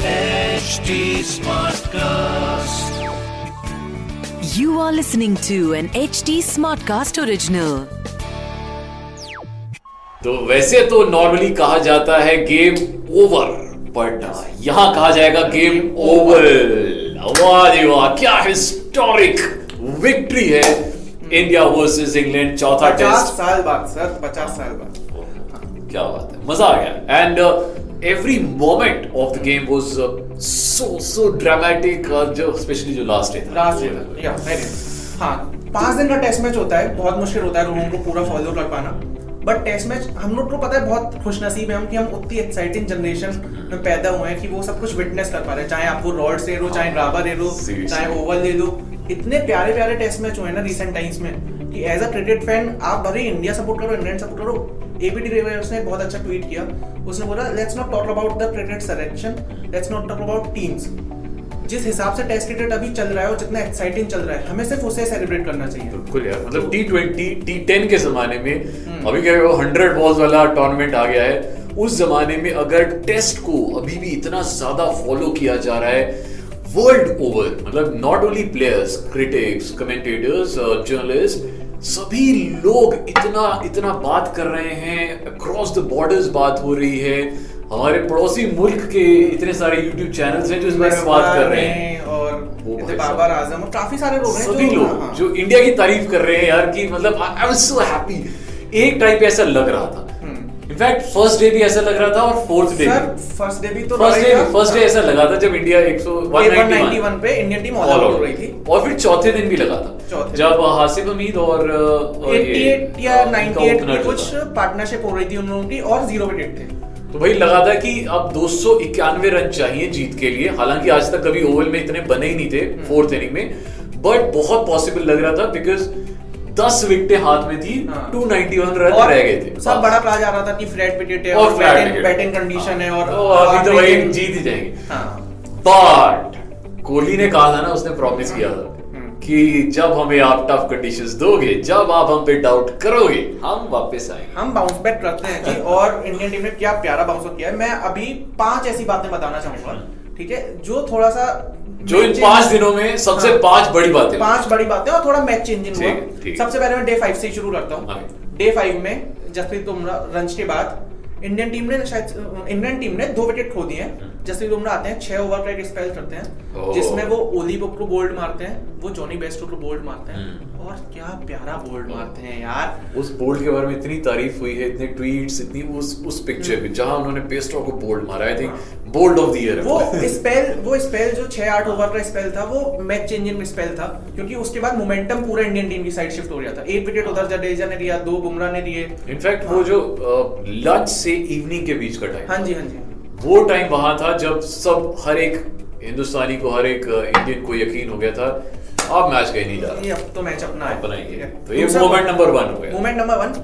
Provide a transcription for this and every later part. HD SmartCast. You are listening to an HD SmartCast original. तो वैसे तो normally कहा जाता है गेम ओवर, बट यहाँ कहा जाएगा गेम ओवल। वाह वाह, क्या हिस्टोरिक विक्ट्री है। इंडिया वर्सेस इंग्लैंड चौथा टेस्ट, 50 साल बाद। क्या बात है, मजा आ गया। And every moment of the game was so dramatic, जो स्पेशली जो लास्ट डे था। या हां, 5 दिन का टेस्ट मैच होता है, बहुत मुश्किल होता है लोगों को पूरा फॉलो कर पाना। बट टेस्ट मैच हम लोग को पता है बहुत खुशनसीब है हम कि हम उतनी एक्साइटिंग जनरेशन में पैदा हुए हैं कि वो सब कुछ विटनेस कर पा रहे हैं। चाहे आप वो रॉड्स दे दो, चाहे ड्रामा दे दो, चाहे ओवल दे दो, इतने प्यारे प्यारे टेस्ट मैच हुए ना रिसेंट टाइम्स में कि एज अ क्रिकेट फैन आप भले इंडिया सपोर्ट करो, इंग्लैंड सपोर्ट करो। एबीडी रेवेस ने बहुत अच्छा ट्वीट किया, उसने बोला let's not talk about the cricket selection, let's not talk about teams. जिस हिसाब से टेस्ट क्रिकेट अभी चल रहा है और जितना एक्साइटिंग चल रहा है, हमें सिर्फ उसे सेलिब्रेट करना चाहिए। बिल्कुल यार, मतलब T20 T10 के जमाने में अभी क्या 100 बॉल्स वाला टूर्नामेंट आ गया है। उस जमाने में अगर टेस्ट को अभी भी इतना ज्यादा फॉलो किया जा रहा है वर्ल्ड ओवर, मतलब not only players, critics, commentators, journalist, सभी लोग इतना बात कर रहे हैं। अक्रॉस द बॉर्डर्स बात हो रही है। हमारे पड़ोसी मुल्क के इतने सारे YouTube चैनल्स हैं जो इस बारे में बात कर रहे हैं, और बाबर आजम और काफी सारे लोग हैं सभी लोग जो इंडिया की तारीफ कर रहे हैं यार। कि मतलब आई वाज सो हैप्पी। एक टाइम पे ऐसा लग रहा था, इनफैक्ट फर्स्ट डे भी ऐसा लग रहा था और फोर्थ डे फर्स्ट डे ऐसा लगा था जब इंडिया 191 पे इंडियन टीम ऑल आउट हो रही थी, और फिर चौथे दिन भी लगा था जब हासिम अमीद और 88 या 98 कुछ पार्टनरशिप हो रही थी उन लोगों की, और 0 विकेट थे। तो भाई लगा था कि अब 291 रन चाहिए जीत के लिए। हालांकि आज तक कभी ओवल में इतने बने ही नहीं थे फोर्थ इनिंग में, बट बहुत पॉसिबल लग रहा था बिकॉज 10 विकेटें हाथ में थी, 291 रन रह गए थे। सब बड़ा कहा जा रहा था कि फ्लैट विकेट है और बैटिंग कंडीशन है और अभी तो भाई जीत ही जाएंगे। बट कोहली ने कहा था ना, उसने प्रॉमिस किया था कि जब हमें आप टफ कंडीशंस दोगे, जब आप हम पे डाउट करोगे, हम वापस आएंगे। हम बाउंस बैक करते हैं जी, और इंडियन टीम ने क्या प्यारा बाउंस बैक किया है। मैं अभी 5 ऐसी बातें बताना चाहूंगा, ठीक है, जो थोड़ा सा जो इन 5 दिनों में सबसे 5 बड़ी बातें और थोड़ा मैच चेंजिंग हुआ। सबसे पहले मैं डे 5 से शुरू करता हूँ। डे 5 में जसप्रीत बुमराह रन के बाद इंडियन टीम ने 2 विकेट खो दिए हैं। जसप्रीत बुमराह आते हैं, 6 ओवर का एक स्पेल करते हैं जिसमें वो ओली बुक को बोल्ड मारते हैं, वो जॉनी बेस्टो को बोल्ड मारते हैं, और क्या प्यारा बोल्ड मारते हैं यार। उस बोल्ड के बारे में इतनी तारीफ हुई है, इतने ट्वीट्स, इतनी उस पिक्चर पे जहां उन्होंने बेस्टो को बोल्ड मारा, I think bowled of the year. वो स्पेल जो 6-8 ओवर का स्पेल था वो मैच चेंजिंग स्पेल था, क्योंकि उसके बाद मोमेंटम पूरा इंडियन टीम की साइड शिफ्ट हो गया था। 8 विकेट उधर जडेजा ने दिया, 2 बुमराह ने दिए। इनफैक्ट वो जो लंच से इवनिंग के बीच का टाइम, हां जी, वो टाइम वहां था जब सब हर एक हिंदुस्तानी को, हर एक इंडियन को यकीन हो गया था अब मैच कहीं नहीं जा रहा, अब तो मैच अपना है बनाएंगे। तो ये मोमेंट नंबर 1।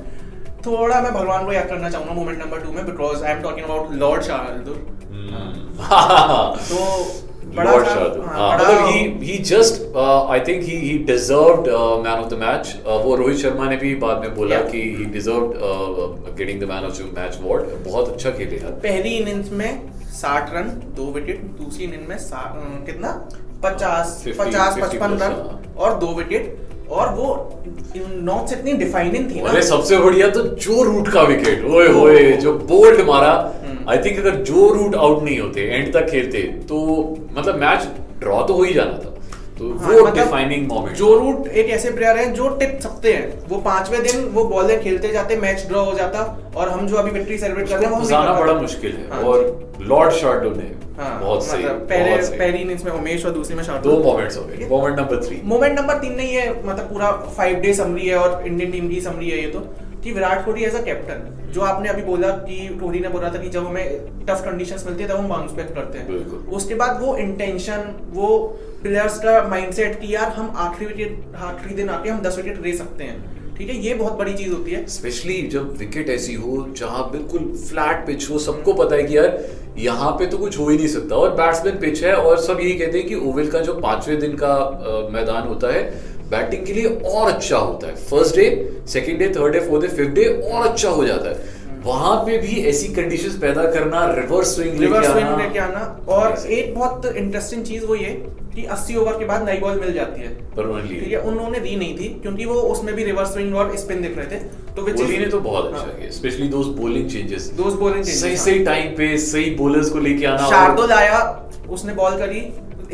थोड़ा मैं भगवान को याद करना चाहूंगा मोमेंट नंबर 2 में, because I am talking about Lord Shardul. तो Lord Shardul, he just I think he deserved man of the match. वो रोहित शर्मा ने भी बाद में बोला कि he deserved getting the man of the match award. बहुत अच्छा खेले यार। पहली इनिंग्स में 60 रन, 2 विकेट, दूसरी इनिंग में कितना 55 रन और 2 विकेट, और वो नॉट्स इतनी डिफाइनिंग थी ना। अरे सबसे बढ़िया तो जो रूट का विकेट, ओए होए, जो बोल्ड मारा। आई थिंक अगर जो रूट आउट नहीं होते, एंड तक खेलते, तो मतलब मैच ड्रॉ तो हो ही जाना था। तो वो डिफाइनिंग मोमेंट। जो रूट एक ऐसे प्लेयर हैं जो टिप सकते हैं। वो 5वें दिन वो बॉलर खेलते जाते मैच ड्रॉ हो जाता, और हम जो अभी विक्ट्री सेलिब्रेट कर रहे हैं वो जाना बड़ा मुश्किल है। और लॉर्ड शार्दुल ने बहुत सही, पहली इनिंग्स में उमेश और दूसरी में शार्दुल, 2 मोमेंट्स हो गए। मोमेंट नंबर 3 नहीं है, मतलब पूरा 5 डे समरी है और इंडियन टीम की समरी है ये तो, कि Virat Kohli as a captain, जो आपने अभी बोला कि कोहली ने बोला था कि जब हमें टफ कंडीशंस मिलती है तब हम बाउंस बैक करते हैं, उसके बाद वो इंटेंशन, वो प्लेयर्स का माइंडसेट कि यार हम आखिरी दिन आके हम 10 विकेट ले सकते हैं, ठीक है, ये बहुत बड़ी चीज होती है। स्पेशली जब विकेट ऐसी हो जहां बिल्कुल फ्लैट पिच हो, सबको पता है कि यार यहाँ पे तो कुछ हो ही नहीं सकता, और बैट्समैन पिच है, और सब यही कहते हैं कि ओवल का जो 5वें दिन का मैदान होता है बैटिंग के लिए और अच्छा होता है। First day, second day, third day, fourth day, fifth day और अच्छा हो जाता है। वहां पे भी ऐसी कंडीशंस पैदा करना, रिवर्स स्विंग लेके आना। और एक बहुत इंटरेस्टिंग चीज वो ये कि 80 ओवर के बाद नई बॉल मिल जाती है परमानेंटली, ठीक है, उन्होंने दी नहीं थी क्योंकि वो उसमें भी रिवर्स स्विंग और स्पिन दिख रहे थे। तो कोहली ने तो बहुत अच्छा किया, स्पेशली दोस बॉलिंग चेंजेस, सही टाइम पे सही बॉलर्स को लेके आना। शार्दुल आया, उसने बॉल करी,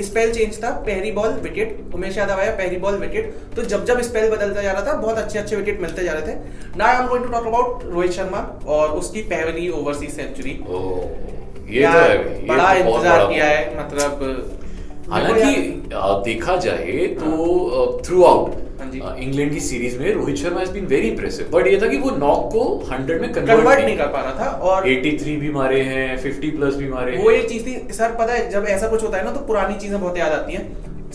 स्पेल चेंज था, पहली बॉल विकेट, उमेश यादव आया, पहली बॉल विकेट। तो जब जब स्पेल बदलता जा रहा था बहुत अच्छे अच्छे विकेट मिलते जा रहे थे। Now I am going to talk about Rohit Sharma और उसकी पहली ओवरसीज सेंचुरी। ये तो है, बड़ा इंतजार किया है, मतलब हालांकि देखा जाए तो थ्रू आउट इंग्लैंड की सीरीज में Rohit Sharma has been very impressive, but ये था कि वो नॉक को 100 में कन्वर्ट नहीं कर पा रहा था। और 83 भी मारे हैं, 50 प्लस भी मारे हैं। वो ये चीज थी सर, पता है जब ऐसा कुछ होता है ना तो पुरानी चीजें बहुत याद आती हैं।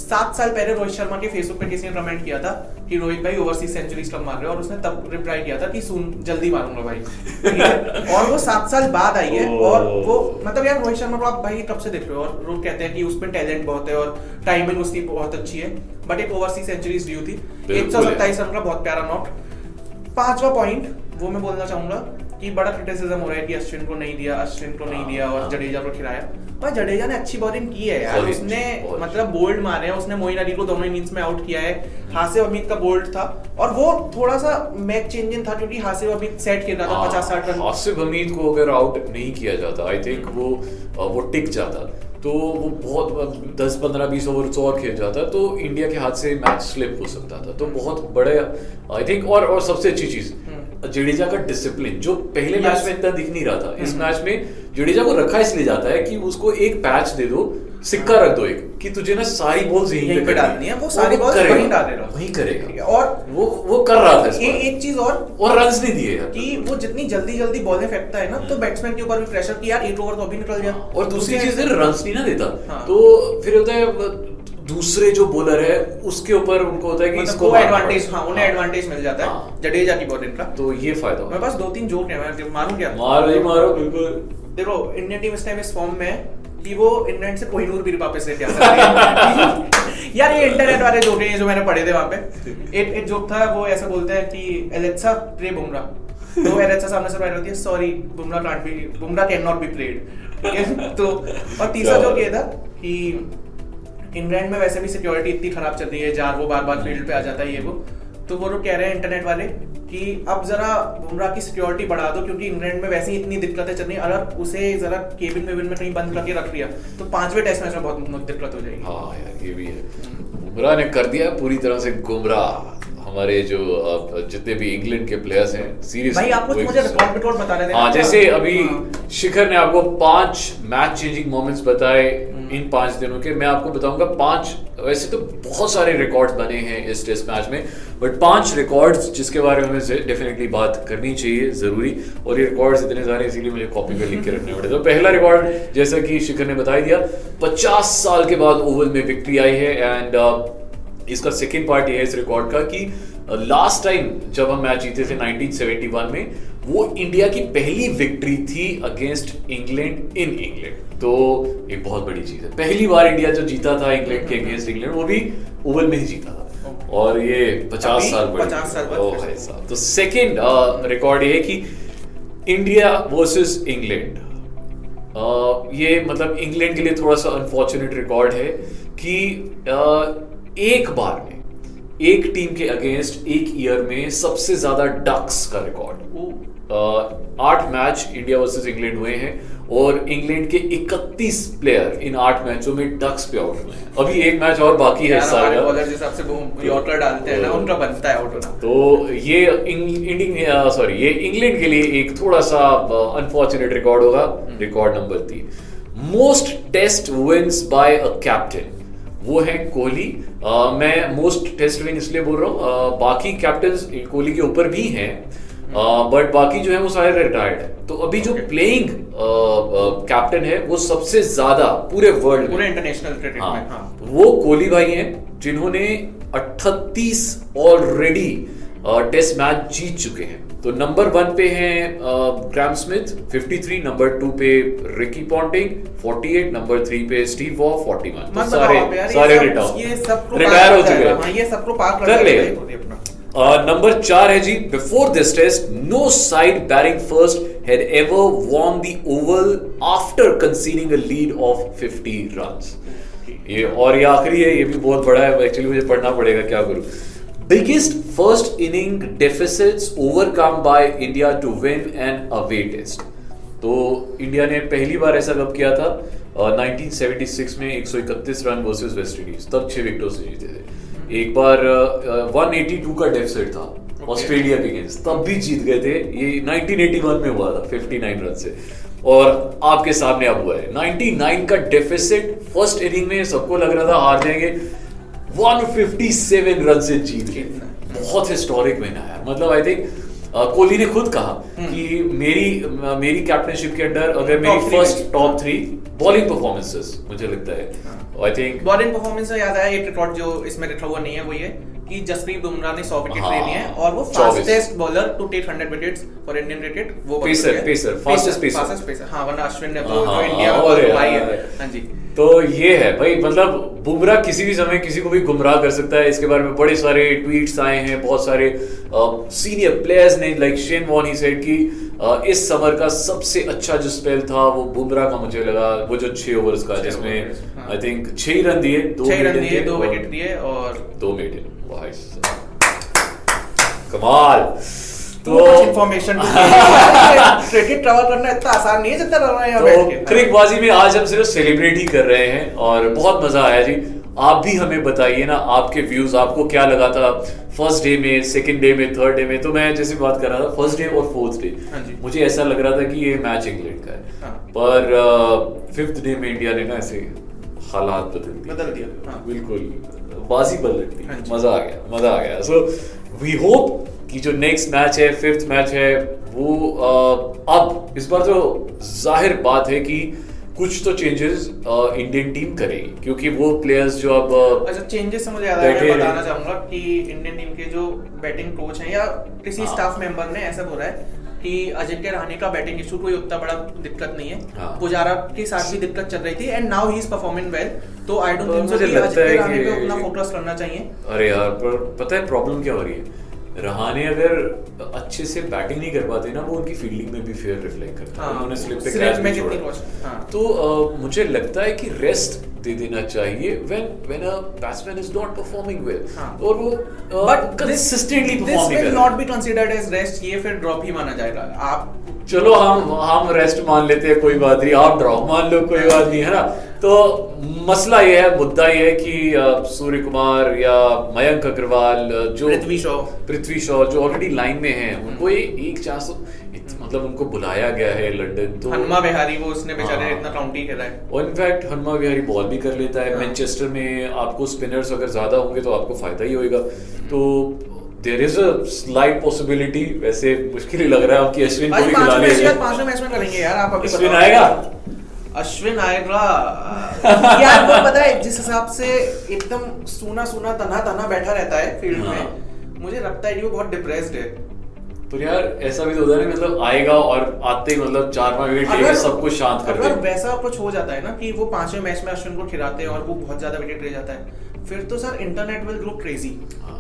7 साल पहले रोहित शर्मा के फेसबुक पे किसी ने कमेंट किया था कि रोहित भाई ओवरसीज सेंचुरीज कब मार रहे हो, और उसने तब रिप्लाई किया था कि सुन जल्दी मारूंगा भाई। और वो 7 साल बाद आई है। और वो मतलब यार रोहित शर्मा को आप भाई कब से देख रहे हो, और लोग कहते हैं कि उसमें टैलेंट बहुत है और टाइमिंग उसकी बहुत अच्छी है, बट एक ओवरसीज सेंचुरीज ड्यू थी। 127 रन का बहुत प्यारा नॉक। 5वां पॉइंट वो मैं बोलना चाहूंगा कि बड़ा क्रिटिसिज्म हो रहा है कि अश्विन को नहीं दिया और जडेजा को खिलाया। पर जडेजा ने अच्छी बॉलिंग की है यार, उसने मतलब बोल्ड मारे हैं, उसने मोइन अली को दोनों इनिंग्स में आउट किया है। हासिब अमीद का बोल्ड था और वो थोड़ा सा मैच चेंजिंग था क्योंकि हासिब अमीद सेट खेल रहा था 50-60 रन। हासिब अमीद को अगर आउट नहीं किया जाता आई थिंक वो टिक जाता, तो वो बहुत 10-15-20 ओवर और खेल जाता तो इंडिया के हाथ से मैच स्लिप हो सकता था। तो बहुत बड़े आई थिंक। और सबसे अच्छी चीज जडेजा का डिसिप्लिन जो पहले मैच में इतना दिख नहीं रहा था, इस मैच में जडेजा को रखा इसलिए जाता है कि उसको एक पैच दे दो, सिक्का रख दो एक, कि तुझे ना सारी बॉल्स यहीं पे डालनी है, वो सारी बॉल्स वहीं करेगा। और वो कर रहा था। एक चीज और रन्स नहीं दिए कि वो जितनी जल्दी जल्दी बॉलें फेंकता है ना तो बैट्समैन के ऊपर भी प्रेशर कि यार एक ओवर तो अभी निकल गया। और दूसरी चीज रन्स नहीं ना देता तो फिर होता है दूसरे जो बॉलर है उसके ऊपर उनको होता है कि इसको एडवांटेज, हां उन्हें एडवांटेज मिल जाता है जडेजा की बॉलिंग का। तो ये फायदा मेरे पास 2-3 जोक है, मैं मारूं क्या? मारो बिल्कुल। देखो इंडियन टीम इस टाइम इस फॉर्म में है कि वो इंग्लैंड से कोहिनूर भी वापस लेके आ सकते हैं। यार ये इंटरनेट वाले जोक हैं जो मैंने पढ़े थे वहां पे। एक जोक था वो ऐसा बोलते हैं कि एलेक्सा प्ले बुमराह, तो एलेक्सा सामने से बात होती है, sorry Bumrah can not be played. तो और तीसरा जोक ये था कि इंग्लैंड में वैसे भी सिक्योरिटी इतनी खराब चल रही है, जार वो बार-बार फील्ड पे आ जाता है ये वो, तो वो लोग कह रहे हैं इंटरनेट वाले कि अब जरा बुमराह की सिक्योरिटी बढ़ा दो क्योंकि इंग्लैंड में वैसे ही इतनी दिक्कतें चल रही हैं, अगर उसे जरा केबिन में कहीं बंद करके रख लिया तो 5वें टेस्ट मैच में बहुत दिक्कत हो जाएगी। हाँ यार ये भी है, बुमराह ने कर दिया पूरी तरह से गुमराह हमारे जो जितने भी इंग्लैंड के प्लेयर्स हैं। सीरीज भाई आपको मुझे रिकॉर्ड बता रहे थे। हां जैसे अभी शिखर ने आपको 5 मैच चेंजिंग मोमेंट्स बताए इन 5 दिनों के, मैं आपको बताऊंगा 5 वैसे तो बहुत सारे रिकॉर्ड्स बने हैं इस टेस्ट मैच में, बट 5 रिकॉर्ड्स जिसके बारे में हमें डेफिनेटली बात करनी चाहिए जरूरी। और ये रिकॉर्ड्स इतने सारे इसीलिए मुझे कॉपी पे लिख के रखने पड़े। तो पहला रिकॉर्ड जैसा कि शिखर ने बता दिया, 50 साल के बाद ओवल में विक्ट्री आई है। एंड इसका सेकेंड पार्ट ये है इस रिकॉर्ड का कि लास्ट टाइम जब हम मैच जीते थे 1971 में, वो इंडिया की पहली विक्ट्री थी अगेंस्ट इंग्लैंड इन इंग्लैंड। तो एक बहुत बड़ी चीज है, पहली बार इंडिया जो जीता था इंग्लैंड के अगेंस्ट इंग्लैंड वो भी ओवल में ही जीता था। और ये 50 साल साहब। तो सेकेंड रिकॉर्ड ये है कि इंडिया वर्सेस इंग्लैंड, ये मतलब इंग्लैंड के लिए थोड़ा सा अनफॉर्चुनेट रिकॉर्ड है कि एक बार में एक टीम के अगेंस्ट एक ईयर में सबसे ज्यादा डक्स का record 8 match India versus England हुए हैं और इंग्लैंड के 31 प्लेयर इन 8 मैचों में डक्स पे आउट हुए हैं। अभी एक मैच और बाकी है सारा। बॉलर जिस हिसाब से वो यॉर्कर डालते हैं ना उनका बनता है आउट होना। तो ये इंग्लैंड के लिए एक थोड़ा सा अनफॉर्चुनेट रिकॉर्ड होगा। Record number 3, most test wins by a captain, वो है कोहली। मैं मोस्ट टेस्ट विन इसलिए बोल रहा हूँ, बाकी कैप्टन कोहली के ऊपर भी हैं बट बाकी जो है वो सारे रिटायर्ड है। तो अभी जो प्लेइंग कैप्टन है वो सबसे ज्यादा पूरे वर्ल्ड पूरे इंटरनेशनल क्रिकेट में वो कोहली भाई हैं जिन्होंने 38 ऑलरेडी टेस्ट मैच जीत चुके हैं। तो नंबर 1 पे हैं ग्राम स्मिथ 53, नंबर 2 पे रिकी पॉन्टिंग 48, नंबर 3 पे स्टीव वॉ 41। तो सारे रिटायर हो चुके हैं, ये सबको पार कर लेगा। नंबर 4 है जी, before this test no side batting first had ever won the Oval after conceding a lead of 50 runs. ये और ये आखिरी है, ये भी बहुत बड़ा है, एक्चुअली मुझे पढ़ना पड़ेगा क्या करूँ. Biggest first inning deficits overcome by India to win an away test. तो इंडिया ने पहली बार ऐसा कब किया था? 1976 में 131 रन वर्सेस वेस्ट इंडीज, तब 6 विकेटों से जीते थे. एक बार 182 का डेफिसिट था ऑस्ट्रेलिया के अगेंस्ट, तब भी जीत गए थे. ये 1981 में हुआ था 59 रन से, और आपके सामने अब हुआ है 99 का डेफिसिट फर्स्ट इनिंग में. सबको लग रहा था हार जाएंगे, 157 रन से जीत गए. बहुत हिस्टोरिक विन आया. मतलब आई थिंक कोहली ने खुद कहा कि मेरी कैप्टनशिप के अंडर अगर मेरी फर्स्ट टॉप 3 बॉलिंग परफॉर्मेंसेस मुझे लगता है. आई थिंक बॉलिंग परफॉर्मेंस याद आया, एक रिकॉर्ड जो इसमें रखा हुआ नहीं है वो ये कि जसप्रीत बुमराह ने 100 विकेट ले लिए हैं और वो fastest bowler to take 100 wickets for Indian cricket. वो पेसर फास्टेस्ट पेसर हां, वरना अश्विन ने वो इंडिया को पाई है. हां जी, तो ये है भाई. मतलब बुमराह किसी भी समय किसी को भी गुमराह कर सकता है. इसके बारे में बड़े सारे ट्वीट्स आए हैं. बहुत सारे सीनियर प्लेयर्स ने, लाइक शेन वॉर्न ही सेड कि इस समर का सबसे अच्छा जो स्पेल था वो बुमराह का मुझे लगा, वो जो 6 ओवर्स का, जिसमें आई थिंक 6 रन दिए, 2 विकेट दिए और 2 विकेट. कमाल. तो इन्फॉर्मेशन क्रिकेट ट्रैवल करना इतना आसान नहीं है जितना लग रहा है. तो क्रिकबाजी में आज हम सिर्फ सेलिब्रेट ही कर रहे हैं और बहुत मजा आया जी. आप भी हमें बताइए ना आपके व्यूज, आपको क्या लगा था फर्स्ट डे में, सेकंड डे में, थर्ड डे में. तो मैं जैसे बात कर रहा था फर्स्ट डे और फोर्थ डे मुझे ऐसा लग रहा था कि ये मैच इंग्लैंड का है, पर फिफ्थ डे में इंडिया ने ना ऐसे हालात बदल दिया. बिल्कुल बाजी बदल दी. मजा आ गया. सो वी होप कि जो नेक्स्ट मैच है, फिफ्थ मैच है, वो अब इस बार तो जाहिर बात है कि कुछ तो चेंजेस इंडियन टीम करेगी, क्योंकि वो प्लेयर्स जो अब अच्छा चेंजेस से मुझे याद आया, मैं बताना चाहूंगा कि इंडियन टीम के जो बैटिंग कोच हैं या किसी स्टाफ मेंबर ने ऐसा बोला है कि अजिंक्य रहाणे का बैटिंग इशू कोई उतना बड़ा दिक्कत नहीं है. पुजारा के साथ भी दिक्कत चल रही थी and now he is performing well. तो आई डोंट थिंक मुझे लगता है कि उतना फोकस करना चाहिए. अरे यार, पर पता है प्रॉब्लम क्या हो रही है? रहाणे अगर अच्छे से बैटिंग नहीं कर पाते ना, वो उनकी फील्डिंग में भी फेयर रिफ्लेक्ट करता है. उन्होंने स्लिप पे क्रैच में छोड़ा. तो मुझे लगता है कि रेस्ट दे देना चाहिए when a batsman is not performing well, और वो बट कंसिस्टेंटली परफॉर्म नहीं कर रहा. This will not be considered as rest, ये फिर ड्रॉप ही माना जाएगा. आप चलो हम रेस्ट मान लेते हैं, कोई बात नहीं. आप ड्रॉप मान लो, कोई बात नहीं, है ना. तो मसला ये है, मुद्दा ये है कि सूर्य कुमार या मयंक अग्रवाल, जो पृथ्वी शॉ जो ऑलरेडी लाइन में हैं, उनको ये एक चांस, मतलब उनको बुलाया गया है लंदन. तो हनुमा विहारी, वो उसने बेचारे इतना काउंटी खेला है, और इनफैक्ट हनुमा विहारी बॉल भी कर लेता है. मैनचेस्टर में आपको स्पिनर्स अगर ज्यादा होंगे तो आपको फायदा ही होगा. तो There is a slight possibility, वैसे मुश्किल ही लग रहा है, आपकी अश्विन को भी खिला लेंगे. पांचवें मैच में करेंगे यार, आप अभी अश्विन आएगा यार. वो पता है जिस हिसाब से एकदम सूना तना बैठा रहता है फील्ड में, मुझे लगता है कि वो बहुत डिप्रेस्ड है. तो यार ऐसा भी तो उधर है, मतलब आएगा और आते ही मतलब 4-5 विकेट लेके सबको शांत कर देगा. अगर वैसा कुछ हो जाता है ना कि वो पांचवें मैच में अश्विन को खिलाते हैं और वो बहुत ज्यादा विकेट ले जाता है, फिर तो sir internet will go crazy.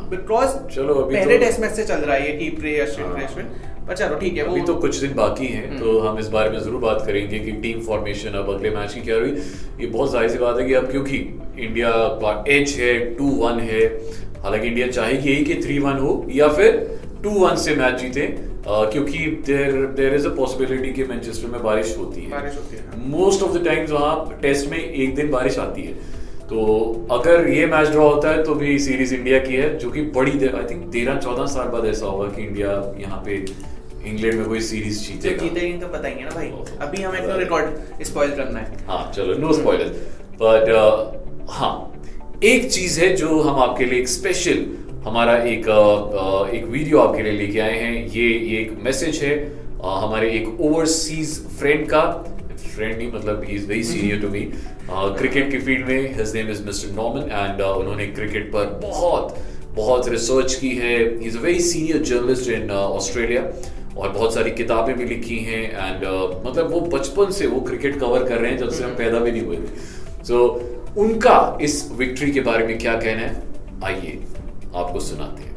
Because चलो अभी पहले टेस्ट मैच से चल रहा है ये प्रेशर, पर चलो ठीक है, अभी तो कुछ दिन बाकी हैं, तो हम इस बारे में जरूर बात करेंगे कि टीम फॉर्मेशन अब अगले मैच की क्या हुई. ये बहुत जाहिर सी बात है कि अब क्योंकि इंडिया का एज है 2-1 है, हालांकि इंडिया चाहेगी यही कि 3-1 हो या फिर 2-1 से मैच जीते, क्योंकि देर इज अ पॉसिबिलिटी कि मैनचेस्टर में बारिश होती है. मोस्ट ऑफ द टाइम्स वहाँ टेस्ट में एक दिन बारिश आती है, तो अगर ये मैच ड्रॉ होता है तो भी सीरीज इंडिया की है, जो कि बड़ी देर, आई थिंक 13-14 साल बाद ऐसा होगा कि इंडिया यहाँ पे इंग्लैंड में कोई सीरीज जीतेगी. तो बताएंगे ना भाई, अभी हमें तो रिकॉर्ड स्पॉइल करना है. हाँ चलो, नो स्पॉइलर. बट हाँ, एक चीज है जो हम आपके लिए एक स्पेशल, हमारा एक वीडियो आपके लिए लेके आए हैं. ये एक मैसेज है हमारे एक ओवरसीज फ्रेंड का. फ्रेंड ही मतलब he is very senior to me cricket की फील्ड में. His name is mister Norman, and उन्होंने क्रिकेट पर बहुत बहुत रिसर्च की है. He is a very senior journalist in Australia, और बहुत सारी किताबें भी लिखी हैं. एंड मतलब वो बचपन से वो क्रिकेट कवर कर रहे हैं, जब से हम पैदा भी नहीं हुए थे. सो उनका इस विक्ट्री के बारे में क्या कहना है, आइए आपको सुनाते हैं.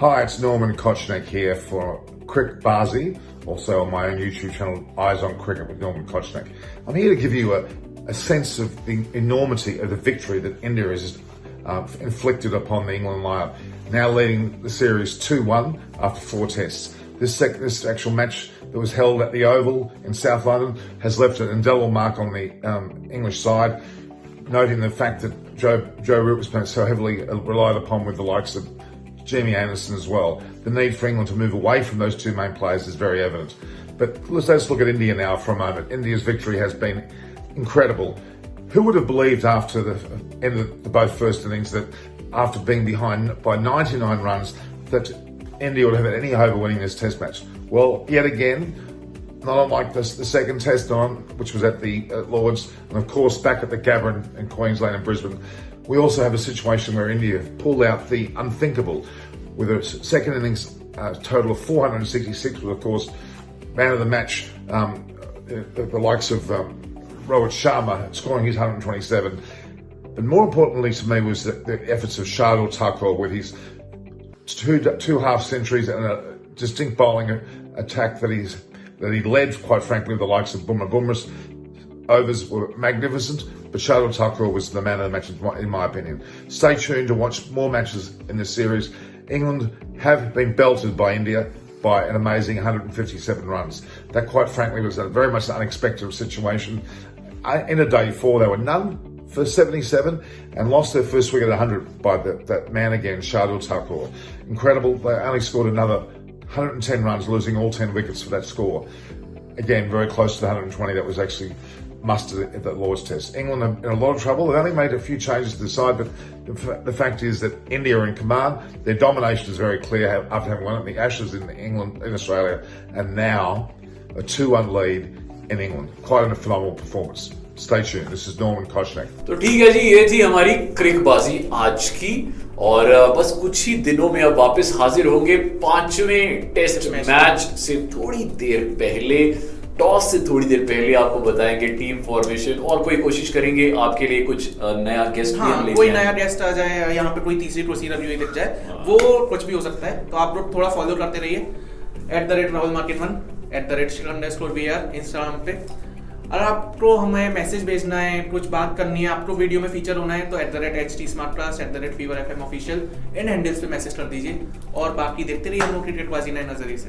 Hi, it's Norman Kochnik here for Crickbazi. also on my own YouTube channel, Eyes on Cricket with Norman Kochnik. I'm here to give you a sense of the enormity of the victory that India has inflicted upon the England lineup, now leading the series 2-1 after 4 tests. This actual match that was held at the Oval in South London has left an indelible mark on the English side, noting the fact that Joe Root was so heavily relied upon with the likes of Jamie Anderson as well. The need for England to move away from those 2 main players is very evident. But let's look at India now for a moment. India's victory has been incredible. Who would have believed after the end of the both first innings that after being behind by 99 runs that India would have had any hope of winning this test match? Well, yet again, not unlike the second test on, which was at the Lords, and of course back at the Gabba in Queensland and Brisbane, we also have a situation where India pulled out the unthinkable with a second innings total of 466, with of course man of the match, the likes of Rohit Sharma scoring his 127. But more importantly to me was the efforts of Shardul Thakur with his two half centuries and a distinct bowling attack that he led, quite frankly, with the likes of Bumrah. Bumrah's overs were magnificent, but Shardul Thakur was the man of the match, in my opinion. Stay tuned to watch more matches in this series. England have been belted by India by an amazing 157 runs. That, quite frankly, was a very much unexpected situation. In a day 4, they were none for 77 and lost their first wicket at 100 by that man again, Shardul Thakur. Incredible. They only scored another 110 runs, losing all 10 wickets for that score. Again, very close to the 120 that was actually mustered at that Lord's Test. England are in a lot of trouble. They only made a few changes to the side, but the fact is that India are in command. Their domination is very clear after having won at the Ashes in England, in Australia, and now a 2-1 lead in England. Quite a phenomenal performance. Stay tuned. This is Norman Kochnik. तो ठीक है जी, ये थी हमारी क्रिकबाजी आज की, और बस कुछ ही दिनों में अब वापस हाजिर होंगे 5वें टेस्ट मैच से थोड़ी देर पहले, टॉस से थोड़ी देर पहले आपको बताएंगे टीम फॉर्मेशन, और कोई कोशिश करेंगे आपके लिए कुछ नया गेस्ट, हाँ, कोई नया गेस्ट आ जाए यहाँ पे, कोई तीसरी प्रोसीजर भी दिख जाए, हाँ। वो कुछ भी हो सकता है, तो आप लोग थोड़ा फॉलो करते रहिए @raulmarket1 @shriram_vr इंस्टाग्राम पे। अगर आपको हमें मैसेज भेजना है, कुछ बात करनी है, आपको वीडियो में फीचर होना है, तो @HT SmartCast @FeverFM ऑफिशियल इन हैंडल्स पे मैसेज कर दीजिए, और बाकी देखते रहिए हम लोग क्रिकेटबाजी नए नजरिए से।